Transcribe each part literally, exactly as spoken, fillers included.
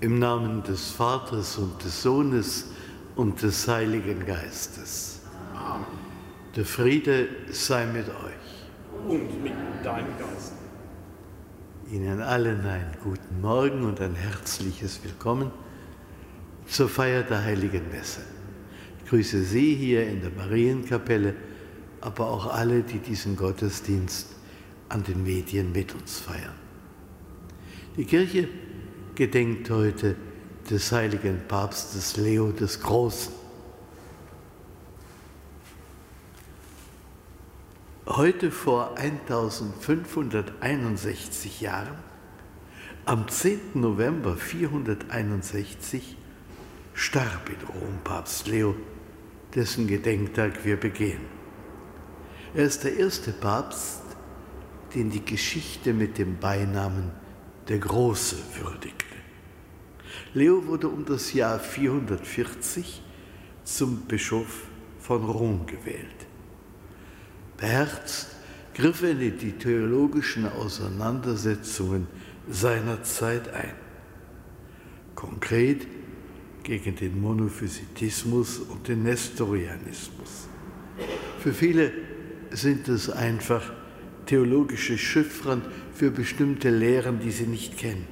Im Namen des Vaters und des Sohnes und des Heiligen Geistes. Amen. Der Friede sei mit euch. Und mit deinem Geist. Ihnen allen einen guten Morgen und ein herzliches Willkommen zur Feier der Heiligen Messe. Ich grüße Sie hier in der Marienkapelle, aber auch alle, die diesen Gottesdienst an den Medien mit uns feiern. Die Kirche gedenkt heute des heiligen Papstes Leo des Großen. Heute vor eintausendfünfhunderteinundsechzig Jahren, am zehnten November vierhunderteinundsechzig, starb in Rom Papst Leo, dessen Gedenktag wir begehen. Er ist der erste Papst, den die Geschichte mit dem Beinamen der Große würdigte. Leo wurde um das Jahr vierhundertvierzig zum Bischof von Rom gewählt. Beherzt griff er in die theologischen Auseinandersetzungen seiner Zeit ein. Konkret gegen den Monophysitismus und den Nestorianismus. Für viele sind es einfach theologische Chiffren für bestimmte Lehren, die sie nicht kennen.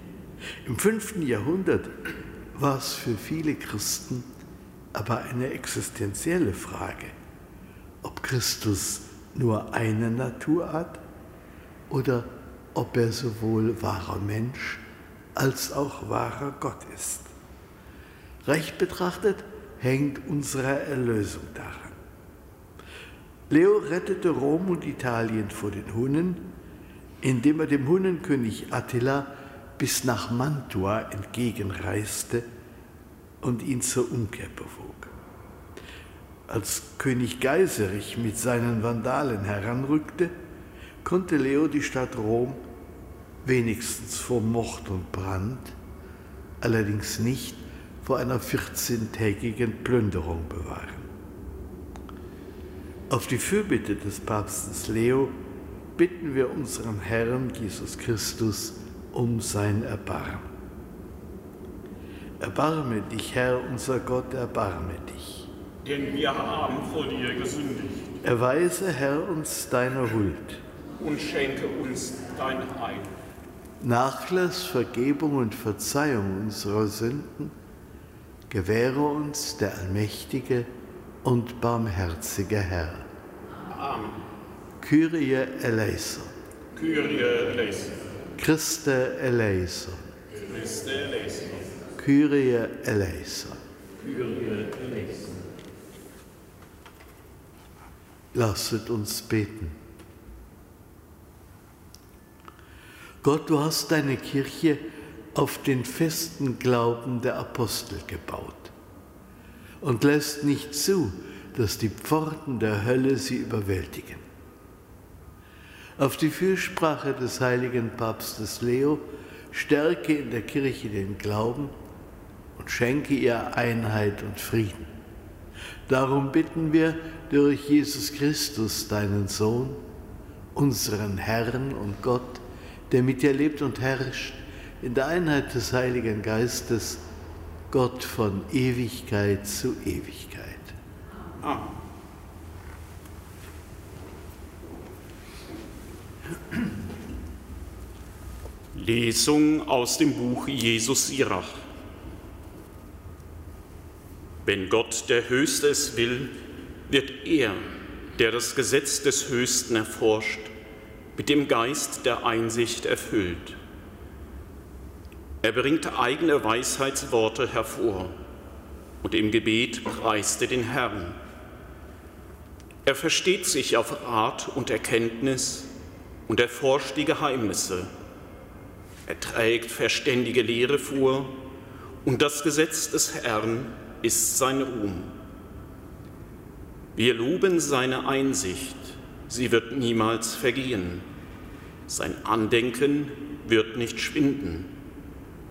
Im fünften Jahrhundert war es für viele Christen aber eine existenzielle Frage, ob Christus nur eine Natur hat oder ob er sowohl wahrer Mensch als auch wahrer Gott ist. Recht betrachtet hängt unsere Erlösung daran. Leo rettete Rom und Italien vor den Hunnen, indem er dem Hunnenkönig Attila bis nach Mantua entgegenreiste und ihn zur Umkehr bewog. Als König Geiserich mit seinen Vandalen heranrückte, konnte Leo die Stadt Rom wenigstens vor Mord und Brand, allerdings nicht vor einer vierzehntägigen Plünderung bewahren. Auf die Fürbitte des Papstes Leo bitten wir unseren Herrn Jesus Christus um sein Erbarmen. Erbarme dich, Herr, unser Gott, erbarme dich. Denn wir haben vor dir gesündigt. Erweise, Herr, uns deine Huld. Und schenke uns dein Heil. Nachlass, Vergebung und Verzeihung unserer Sünden gewähre uns der allmächtige und barmherzige Herr. Amen. Kyrie eleison. Kyrie eleison. Christe eleison. Christe eleison. Kyrie eleison. Kyrie eleison. Lasset uns beten. Gott, du hast deine Kirche auf den festen Glauben der Apostel gebaut und lässt nicht zu, dass die Pforten der Hölle sie überwältigen. Auf die Fürsprache des heiligen Papstes Leo stärke in der Kirche den Glauben und schenke ihr Einheit und Frieden. Darum bitten wir durch Jesus Christus, deinen Sohn, unseren Herrn und Gott, der mit dir lebt und herrscht, in der Einheit des Heiligen Geistes, Gott von Ewigkeit zu Ewigkeit. Amen. Lesung aus dem Buch Jesus Sirach. Wenn Gott der Höchste es will, wird er, der das Gesetz des Höchsten erforscht, mit dem Geist der Einsicht erfüllt. Er bringt eigene Weisheitsworte hervor und im Gebet preist er den Herrn. Er versteht sich auf Rat und Erkenntnis und erforscht die Geheimnisse. Er trägt verständige Lehre vor und das Gesetz des Herrn ist sein Ruhm. Wir loben seine Einsicht, sie wird niemals vergehen. Sein Andenken wird nicht schwinden.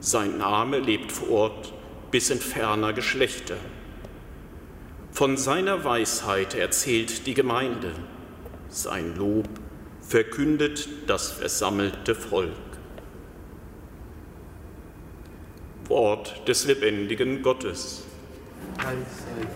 Sein Name lebt fort bis in ferner Geschlechter. Von seiner Weisheit erzählt die Gemeinde. Sein Lob verkündet das versammelte Volk. Wort des lebendigen Gottes. Heil sei.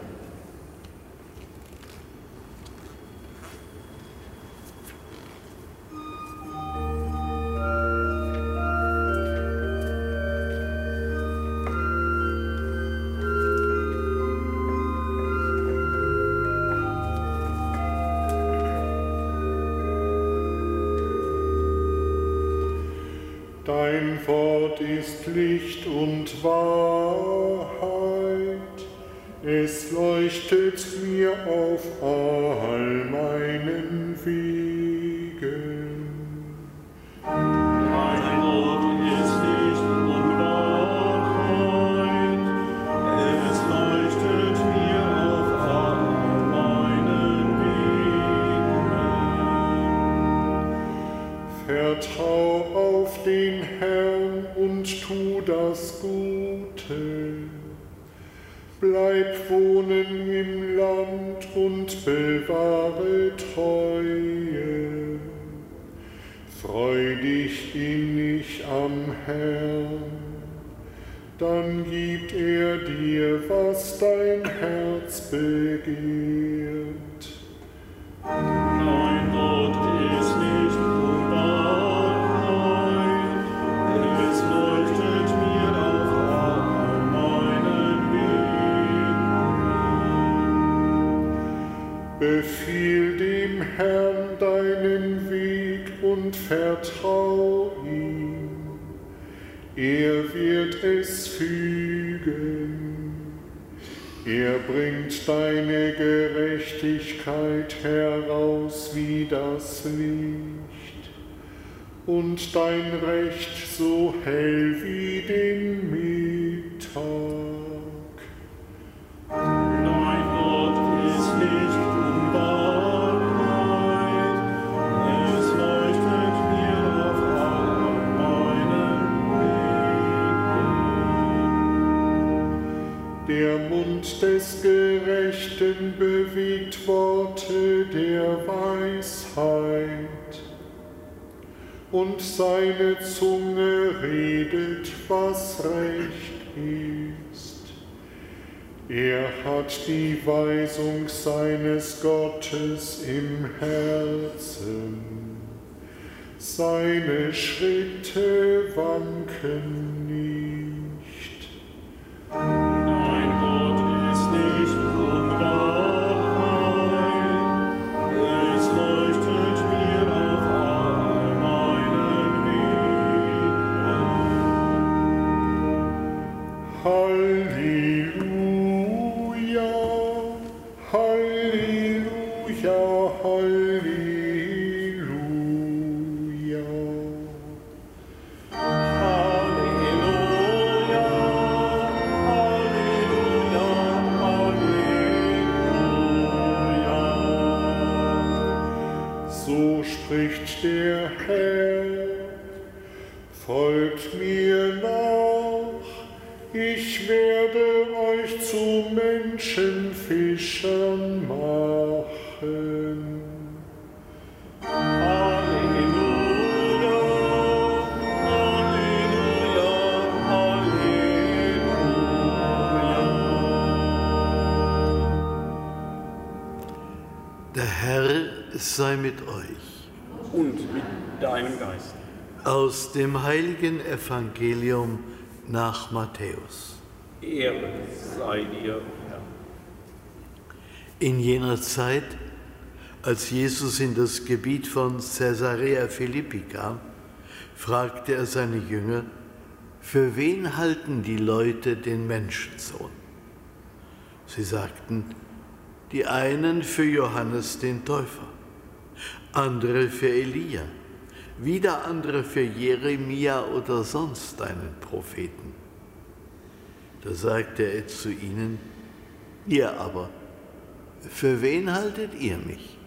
Dein Wort ist Licht und Wahrheit, es leuchtet mir auf all meinen Wegen. Dein Wort ist Licht und Wahrheit, es leuchtet mir auf all meinen Wegen. Vertrau auf den Herrn und tu das Gute. Bleib wohnen im Land und bewahre Treue. Freu dich innig am Herrn, dann gibt er dir, was dein Herz begehrt. Dein Wort ist nicht unwahr. Befiehl dem Herrn deinen Weg und vertrau ihm, er wird es fügen. Er bringt deine Gerechtigkeit heraus wie das Licht und dein Recht so hell wie den Mittag. Dein Wort ist nicht der Mund des Gerechten bewegt Worte der Weisheit, und seine Zunge redet, was recht ist. Er hat die Weisung seines Gottes im Herzen, seine Schritte wanken nicht. Sei mit euch und mit deinem Geist. Aus dem heiligen Evangelium nach Matthäus. Ehre sei dir, Herr. In jener Zeit, als Jesus in das Gebiet von Caesarea Philippi kam, fragte er seine Jünger: Für wen halten die Leute den Menschensohn? Sie sagten: Die einen für Johannes den Täufer, andere für Elia, wieder andere für Jeremia oder sonst einen Propheten. Da sagte er zu ihnen: Ihr aber, für wen haltet ihr mich?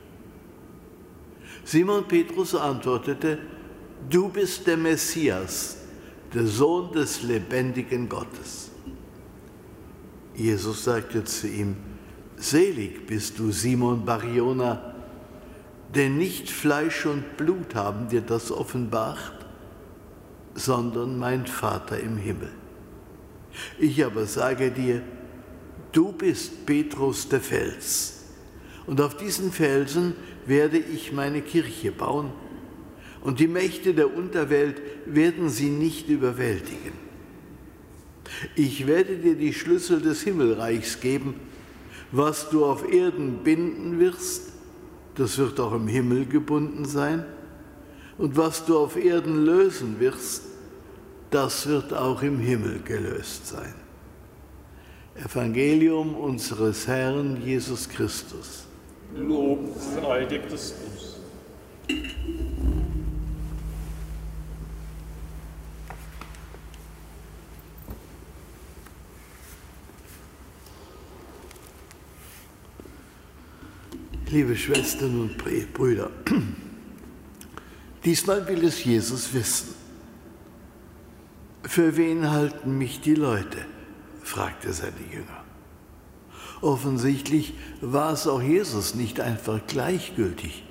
Simon Petrus antwortete: Du bist der Messias, der Sohn des lebendigen Gottes. Jesus sagte zu ihm: Selig bist du, Simon Bariona, denn nicht Fleisch und Blut haben dir das offenbart, sondern mein Vater im Himmel. Ich aber sage dir, du bist Petrus der Fels, und auf diesen Felsen werde ich meine Kirche bauen, und die Mächte der Unterwelt werden sie nicht überwältigen. Ich werde dir die Schlüssel des Himmelreichs geben. Was du auf Erden binden wirst, das wird auch im Himmel gebunden sein, und was du auf Erden lösen wirst, das wird auch im Himmel gelöst sein. Evangelium unseres Herrn Jesus Christus. Lob sei dir Christus. Liebe Schwestern und Brüder, diesmal will es Jesus wissen. Für wen halten mich die Leute? Fragte seine Jünger. Offensichtlich war es auch Jesus nicht einfach gleichgültig,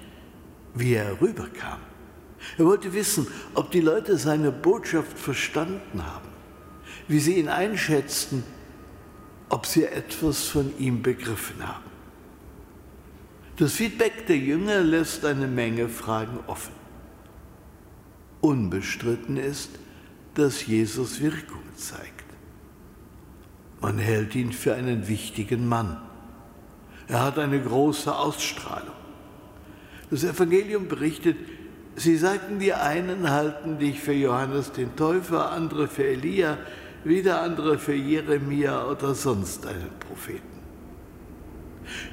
wie er rüberkam. Er wollte wissen, ob die Leute seine Botschaft verstanden haben, wie sie ihn einschätzten, ob sie etwas von ihm begriffen haben. Das Feedback der Jünger lässt eine Menge Fragen offen. Unbestritten ist, dass Jesus Wirkung zeigt. Man hält ihn für einen wichtigen Mann. Er hat eine große Ausstrahlung. Das Evangelium berichtet, sie sagten, die einen halten dich für Johannes den Täufer, andere für Elia, wieder andere für Jeremia oder sonst einen Propheten.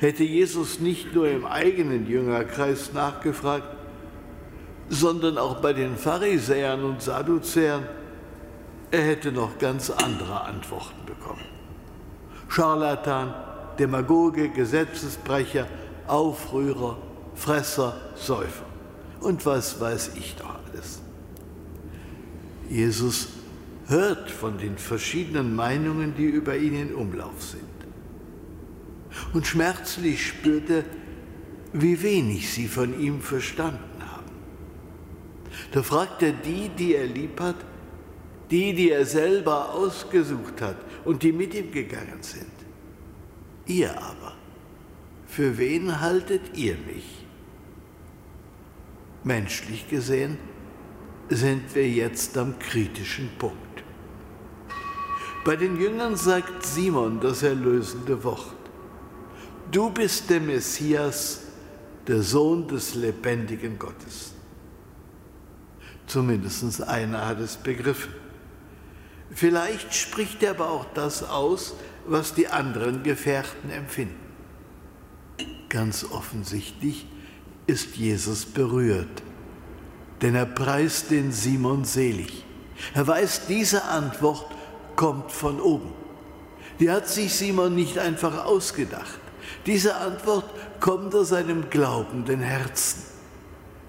Hätte Jesus nicht nur im eigenen Jüngerkreis nachgefragt, sondern auch bei den Pharisäern und Sadduzäern, er hätte noch ganz andere Antworten bekommen. Scharlatan, Demagoge, Gesetzesbrecher, Aufrührer, Fresser, Säufer und was weiß ich doch alles. Jesus hört von den verschiedenen Meinungen, die über ihn in Umlauf sind. Und schmerzlich spürte, wie wenig sie von ihm verstanden haben. Da fragt er die, die er lieb hat, die, die er selber ausgesucht hat und die mit ihm gegangen sind. Ihr aber, für wen haltet ihr mich? Menschlich gesehen sind wir jetzt am kritischen Punkt. Bei den Jüngern sagt Simon das erlösende Wort. Du bist der Messias, der Sohn des lebendigen Gottes. Zumindest einer hat es begriffen. Vielleicht spricht er aber auch das aus, was die anderen Gefährten empfinden. Ganz offensichtlich ist Jesus berührt, denn er preist den Simon selig. Er weiß, diese Antwort kommt von oben. Die hat sich Simon nicht einfach ausgedacht. Diese Antwort kommt aus einem glaubenden Herzen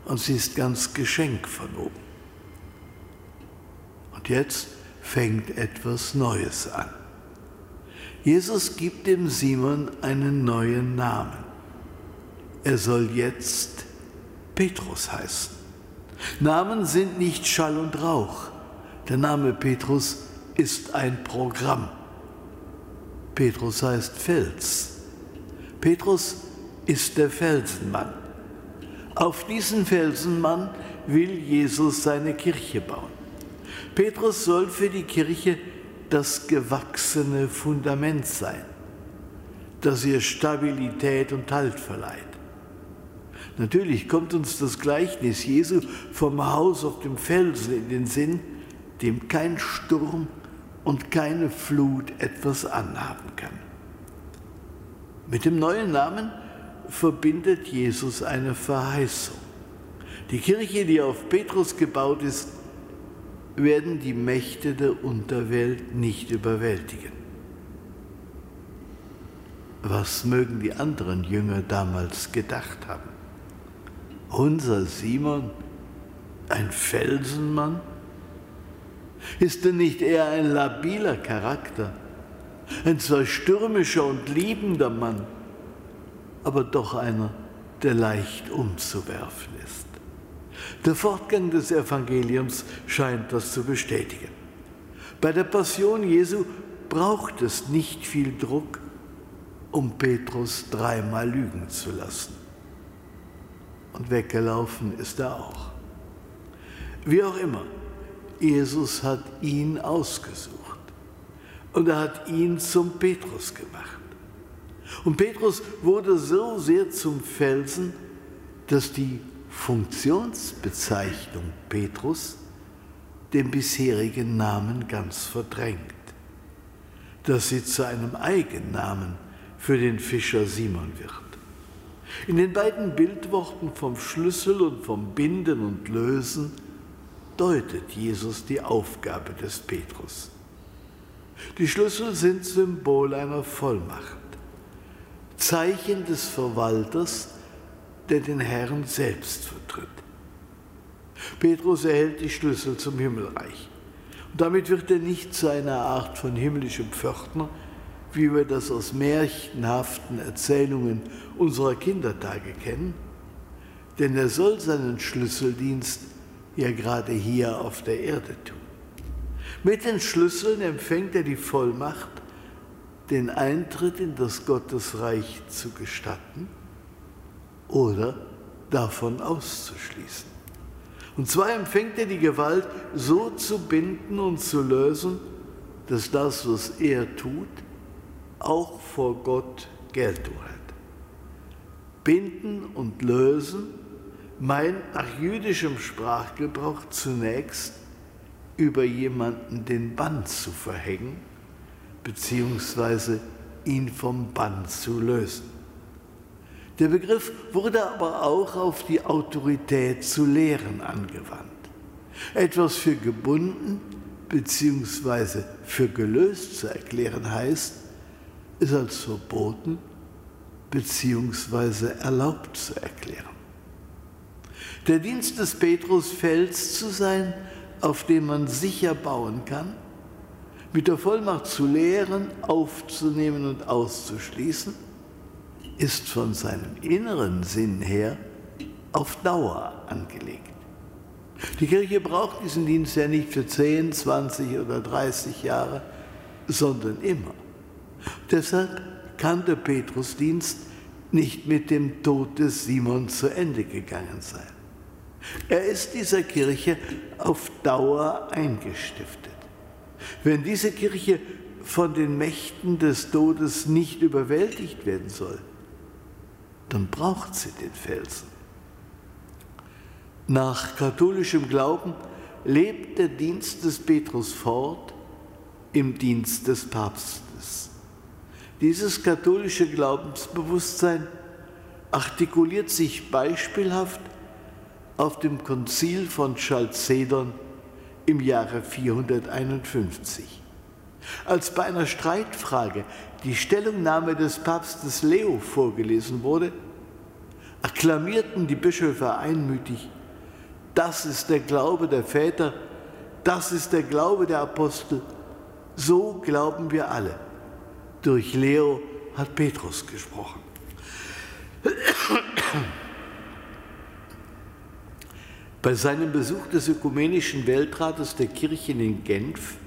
und sie ist ganz Geschenk von oben. Und jetzt fängt etwas Neues an. Jesus gibt dem Simon einen neuen Namen. Er soll jetzt Petrus heißen. Namen sind nicht Schall und Rauch. Der Name Petrus ist ein Programm. Petrus heißt Fels. Petrus ist der Felsenmann. Auf diesen Felsenmann will Jesus seine Kirche bauen. Petrus soll für die Kirche das gewachsene Fundament sein, das ihr Stabilität und Halt verleiht. Natürlich kommt uns das Gleichnis Jesu vom Haus auf dem Felsen in den Sinn, dem kein Sturm und keine Flut etwas anhaben kann. Mit dem neuen Namen verbindet Jesus eine Verheißung. Die Kirche, die auf Petrus gebaut ist, werden die Mächte der Unterwelt nicht überwältigen. Was mögen die anderen Jünger damals gedacht haben? Unser Simon, ein Felsenmann? Ist denn nicht eher ein labiler Charakter? Ein zwar stürmischer und liebender Mann, aber doch einer, der leicht umzuwerfen ist. Der Fortgang des Evangeliums scheint das zu bestätigen. Bei der Passion Jesu braucht es nicht viel Druck, um Petrus dreimal lügen zu lassen. Und weggelaufen ist er auch. Wie auch immer, Jesus hat ihn ausgesucht. Und er hat ihn zum Petrus gemacht. Und Petrus wurde so sehr zum Felsen, dass die Funktionsbezeichnung Petrus den bisherigen Namen ganz verdrängt, dass sie zu einem Eigennamen für den Fischer Simon wird. In den beiden Bildworten vom Schlüssel und vom Binden und Lösen deutet Jesus die Aufgabe des Petrus. Die Schlüssel sind Symbol einer Vollmacht, Zeichen des Verwalters, der den Herrn selbst vertritt. Petrus erhält die Schlüssel zum Himmelreich. Und damit wird er nicht zu einer Art von himmlischem Pförtner, wie wir das aus märchenhaften Erzählungen unserer Kindertage kennen, denn er soll seinen Schlüsseldienst ja gerade hier auf der Erde tun. Mit den Schlüsseln empfängt er die Vollmacht, den Eintritt in das Gottesreich zu gestatten oder davon auszuschließen. Und zwar empfängt er die Gewalt, so zu binden und zu lösen, dass das, was er tut, auch vor Gott Geltung hat. Binden und lösen meint nach jüdischem Sprachgebrauch zunächst, über jemanden den Bann zu verhängen, beziehungsweise ihn vom Bann zu lösen. Der Begriff wurde aber auch auf die Autorität zu lehren angewandt. Etwas für gebunden beziehungsweise für gelöst zu erklären heißt, es als verboten beziehungsweise erlaubt zu erklären. Der Dienst des Petrus, Fels zu sein, auf dem man sicher bauen kann, mit der Vollmacht zu lehren, aufzunehmen und auszuschließen, ist von seinem inneren Sinn her auf Dauer angelegt. Die Kirche braucht diesen Dienst ja nicht für zehn, zwanzig oder dreißig Jahre, sondern immer. Deshalb kann der Petrusdienst nicht mit dem Tod des Simon zu Ende gegangen sein. Er ist dieser Kirche auf Dauer eingestiftet. Wenn diese Kirche von den Mächten des Todes nicht überwältigt werden soll, dann braucht sie den Felsen. Nach katholischem Glauben lebt der Dienst des Petrus fort im Dienst des Papstes. Dieses katholische Glaubensbewusstsein artikuliert sich beispielhaft auf dem Konzil von Chalcedon im Jahre vierhunderteinundfünfzig. Als bei einer Streitfrage die Stellungnahme des Papstes Leo vorgelesen wurde, akklamierten die Bischöfe einmütig: Das ist der Glaube der Väter, das ist der Glaube der Apostel, so glauben wir alle. Durch Leo hat Petrus gesprochen. Bei seinem Besuch des Ökumenischen Weltrates der Kirchen in Genf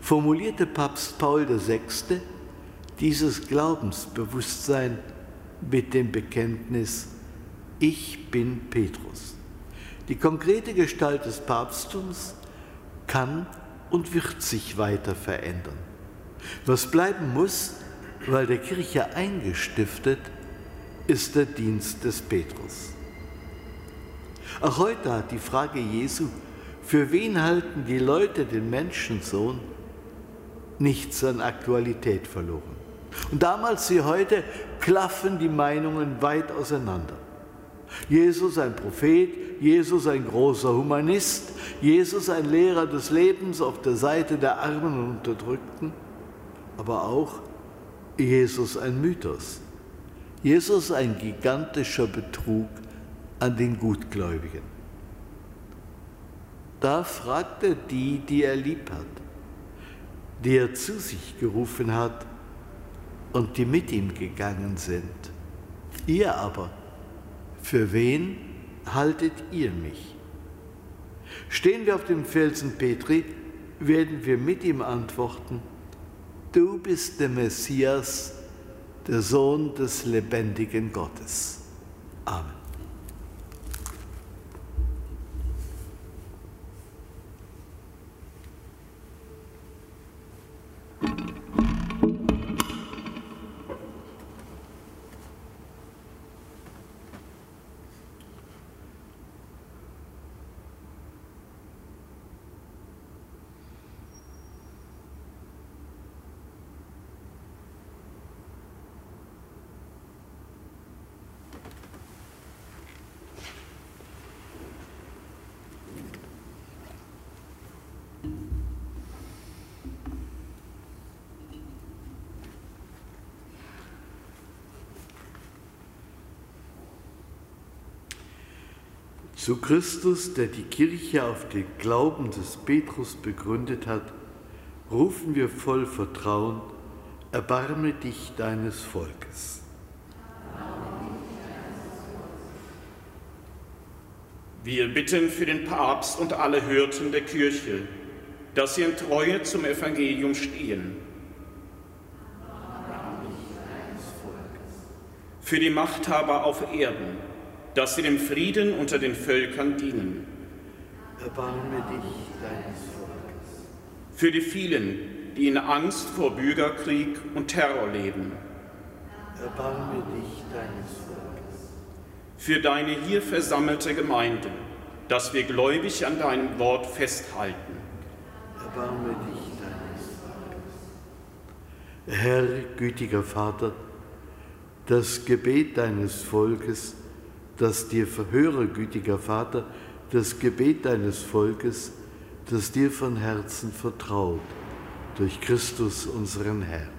formulierte Papst Paul der Sechste dieses Glaubensbewusstsein mit dem Bekenntnis: Ich bin Petrus. Die konkrete Gestalt des Papsttums kann und wird sich weiter verändern. Was bleiben muss, weil der Kirche eingestiftet, ist der Dienst des Petrus. Auch heute hat die Frage Jesu, für wen halten die Leute den Menschensohn, nichts an Aktualität verloren. Und damals wie heute klaffen die Meinungen weit auseinander. Jesus ein Prophet, Jesus ein großer Humanist, Jesus ein Lehrer des Lebens auf der Seite der Armen und Unterdrückten, aber auch Jesus ein Mythos, Jesus ein gigantischer Betrug an den Gutgläubigen. Da fragt er die, die er lieb hat, die er zu sich gerufen hat und die mit ihm gegangen sind: Ihr aber, für wen haltet ihr mich? Stehen wir auf dem Felsen Petri, werden wir mit ihm antworten: du bist der Messias, der Sohn des lebendigen Gottes. Amen. Zu Christus, der die Kirche auf den Glauben des Petrus begründet hat, rufen wir voll Vertrauen: Erbarme dich deines Volkes. Wir bitten für den Papst und alle Hirten der Kirche, dass sie in Treue zum Evangelium stehen. Erbarme dich deines Volkes. Für die Machthaber auf Erden, dass sie dem Frieden unter den Völkern dienen. Erbarme dich deines Volkes. Für die vielen, die in Angst vor Bürgerkrieg und Terror leben. Erbarme dich deines Volkes. Für deine hier versammelte Gemeinde, dass wir gläubig an deinem Wort festhalten. Erbarme dich deines Volkes. Herr, gütiger Vater, das Gebet deines Volkes, das dir verhöre, gütiger Vater, das Gebet deines Volkes, das dir von Herzen vertraut, durch Christus, unseren Herrn.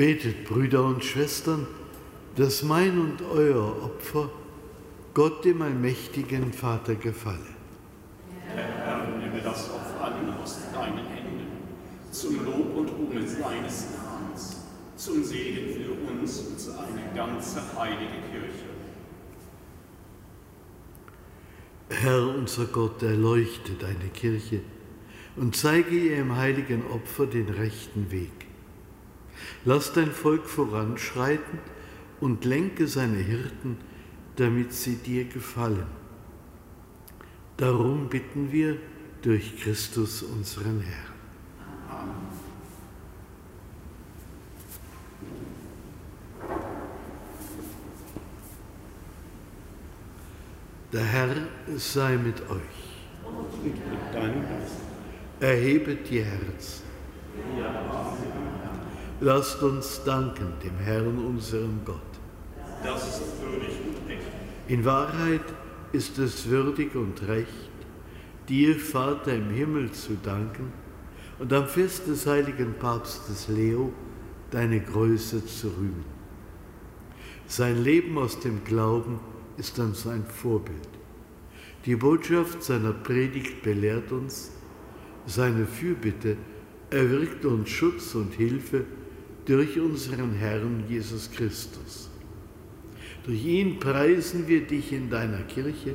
Betet, Brüder und Schwestern, dass mein und euer Opfer Gott, dem allmächtigen Vater, gefalle. Herr, Herr, nimm das Opfer an aus deinen Händen, zum Lob und Ruhm deines Namens, zum Segen für uns und seine ganze heilige Kirche. Herr, unser Gott, erleuchte deine Kirche und zeige ihr im heiligen Opfer den rechten Weg. Lass dein Volk voranschreiten und lenke seine Hirten, damit sie dir gefallen. Darum bitten wir durch Christus, unseren Herrn. Amen. Der Herr sei mit euch. Und mit deinem Geist. Erhebet die Herzen. Ja. Lasst uns danken dem Herrn, unserem Gott. Das ist würdig und recht. In Wahrheit ist es würdig und recht, dir, Vater im Himmel, zu danken und am Fest des heiligen Papstes Leo deine Größe zu rühmen. Sein Leben aus dem Glauben ist uns ein Vorbild. Die Botschaft seiner Predigt belehrt uns, seine Fürbitte erwirkt uns Schutz und Hilfe durch unseren Herrn Jesus Christus. Durch ihn preisen wir dich in deiner Kirche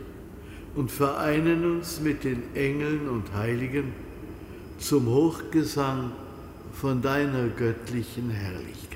und vereinen uns mit den Engeln und Heiligen zum Hochgesang von deiner göttlichen Herrlichkeit.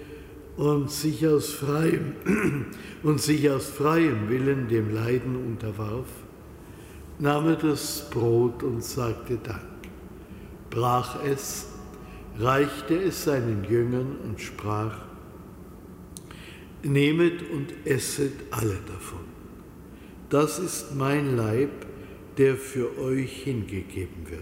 Und sich, aus freiem, und sich aus freiem Willen dem Leiden unterwarf, nahm er das Brot und sagte Dank, brach es, reichte es seinen Jüngern und sprach, nehmet und esset alle davon. Das ist mein Leib, der für euch hingegeben wird.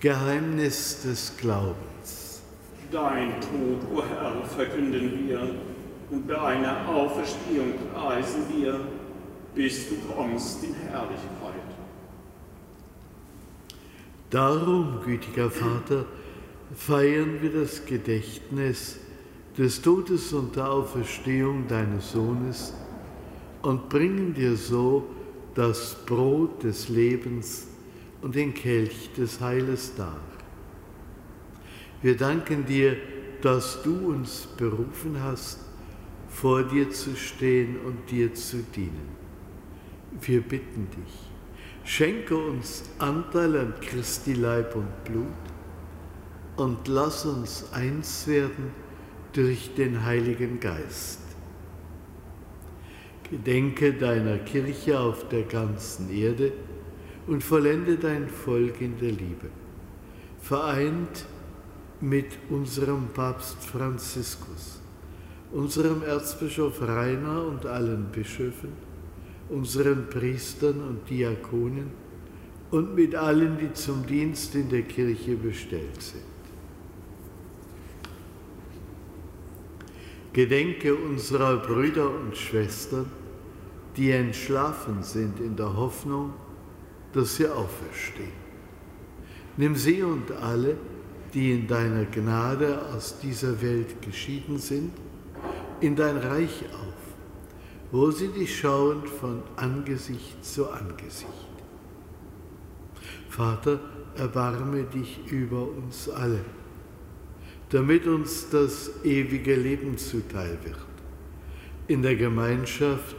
Geheimnis des Glaubens. Dein Tod, o Herr, verkünden wir und bei einer Auferstehung preisen wir, bis du kommst in Herrlichkeit. Darum, gütiger Vater, feiern wir das Gedächtnis des Todes und der Auferstehung deines Sohnes und bringen dir so das Brot des Lebens und den Kelch des Heiles dar. Wir danken dir, dass du uns berufen hast, vor dir zu stehen und dir zu dienen. Wir bitten dich, schenke uns Anteil an Christi Leib und Blut und lass uns eins werden durch den Heiligen Geist. Gedenke deiner Kirche auf der ganzen Erde und vollende dein Volk in der Liebe, vereint mit unserem Papst Franziskus, unserem Erzbischof Rainer und allen Bischöfen, unseren Priestern und Diakonen und mit allen, die zum Dienst in der Kirche bestellt sind. Gedenke unserer Brüder und Schwestern, die entschlafen sind in der Hoffnung, dass sie auferstehen. Nimm sie und alle, die in deiner Gnade aus dieser Welt geschieden sind, in dein Reich auf, wo sie dich schauen von Angesicht zu Angesicht. Vater, erbarme dich über uns alle, damit uns das ewige Leben zuteil wird. In der Gemeinschaft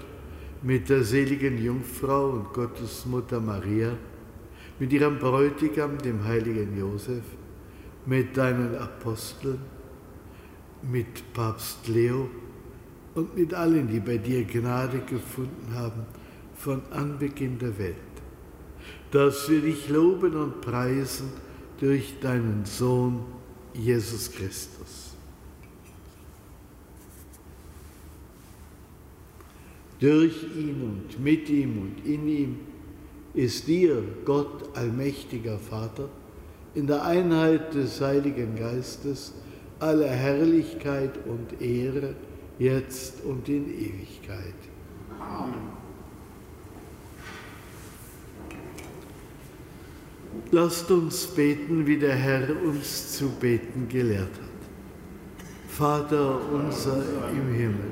mit der seligen Jungfrau und Gottesmutter Maria, mit ihrem Bräutigam, dem heiligen Josef, mit deinen Aposteln, mit Papst Leo und mit allen, die bei dir Gnade gefunden haben von Anbeginn der Welt, dass wir dich loben und preisen durch deinen Sohn Jesus Christus. Durch ihn und mit ihm und in ihm ist dir, Gott, allmächtiger Vater, in der Einheit des Heiligen Geistes alle Herrlichkeit und Ehre, jetzt und in Ewigkeit. Amen. Lasst uns beten, wie der Herr uns zu beten gelehrt hat. Vater unser im Himmel,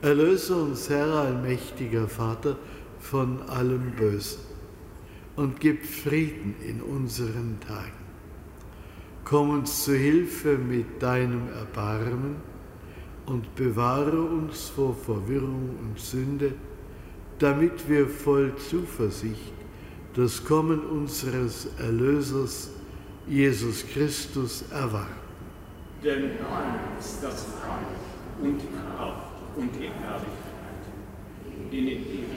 Erlöse uns, Herr, allmächtiger Vater, von allem Bösen und gib Frieden in unseren Tagen. Komm uns zu Hilfe mit deinem Erbarmen und bewahre uns vor Verwirrung und Sünde, damit wir voll Zuversicht das Kommen unseres Erlösers, Jesus Christus, erwarten. Denn dein ist das Reich und die Kraft und die Herrlichkeit in den Ewigkeiten.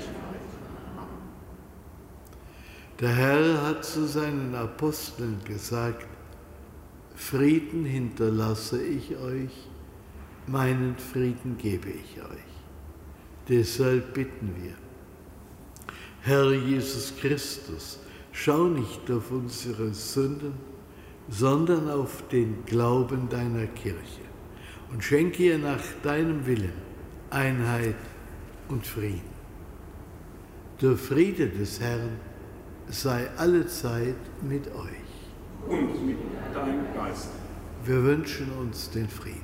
Der Herr hat zu seinen Aposteln gesagt: Frieden hinterlasse ich euch, meinen Frieden gebe ich euch. Deshalb bitten wir: Herr Jesus Christus, schau nicht auf unsere Sünden, sondern auf den Glauben deiner Kirche und schenke ihr nach deinem Willen Einheit und Frieden. Der Friede des Herrn sei allezeit mit euch. Und mit deinem Geist. Wir wünschen uns den Frieden.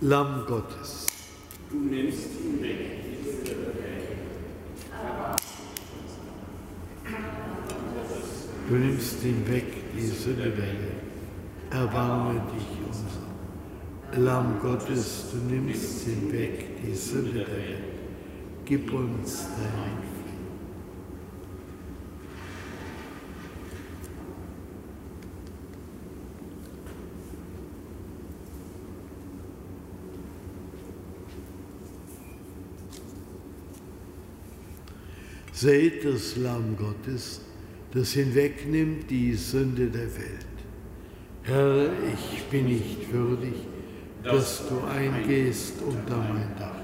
Lamm Gottes. Du nimmst hinweg die Sünde der Welt. Du nimmst hinweg die Sünde der Welt. Erbarme dich unser. Lamm Gottes, du nimmst hinweg die Sünde der Welt, gib uns dein Frieden. Seht das Lamm Gottes, das hinwegnimmt die Sünde der Welt. Herr, ich bin nicht würdig, dass du eingehst unter mein Dach.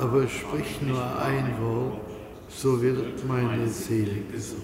Aber sprich nur ein Wort, so wird meine Seele gesund.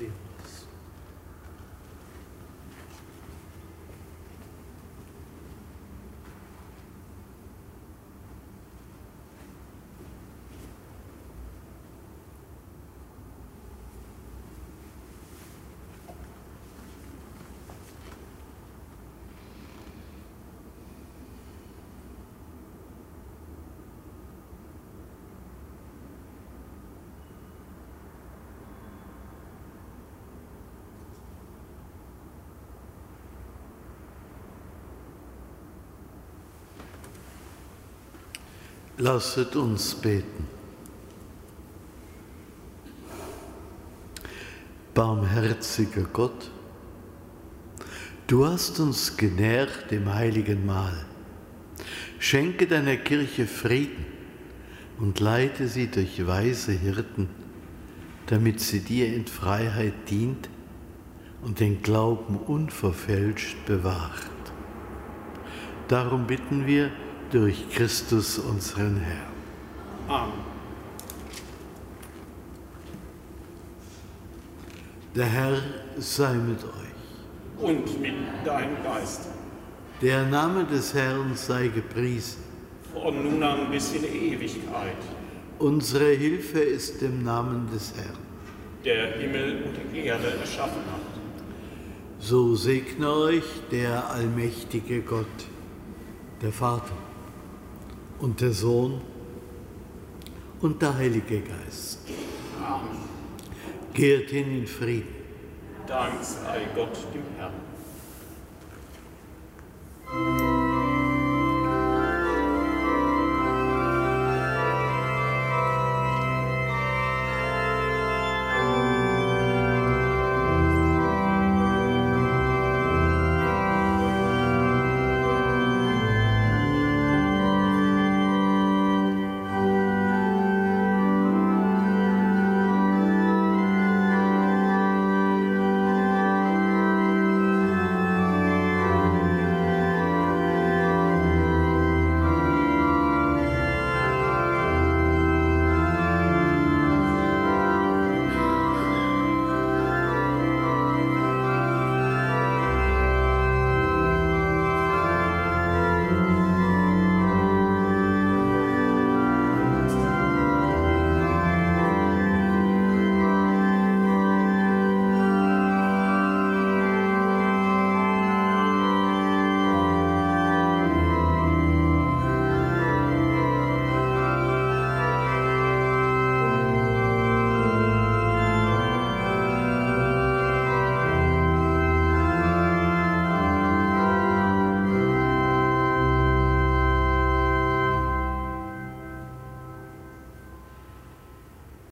Leos. Lasset uns beten. Barmherziger Gott, du hast uns genährt im heiligen Mahl. Schenke deiner Kirche Frieden und leite sie durch weise Hirten, damit sie dir in Freiheit dient und den Glauben unverfälscht bewahrt. Darum bitten wir, durch Christus, unseren Herrn. Amen. Der Herr sei mit euch. Und mit deinem Geist. Der Name des Herrn sei gepriesen. Von nun an bis in Ewigkeit. Unsere Hilfe ist im Namen des Herrn, der Himmel und die Erde erschaffen hat. So segne euch der allmächtige Gott, der Vater und der Sohn und der Heilige Geist. Amen. Geht hin in Frieden. Dank sei Gott dem Herrn.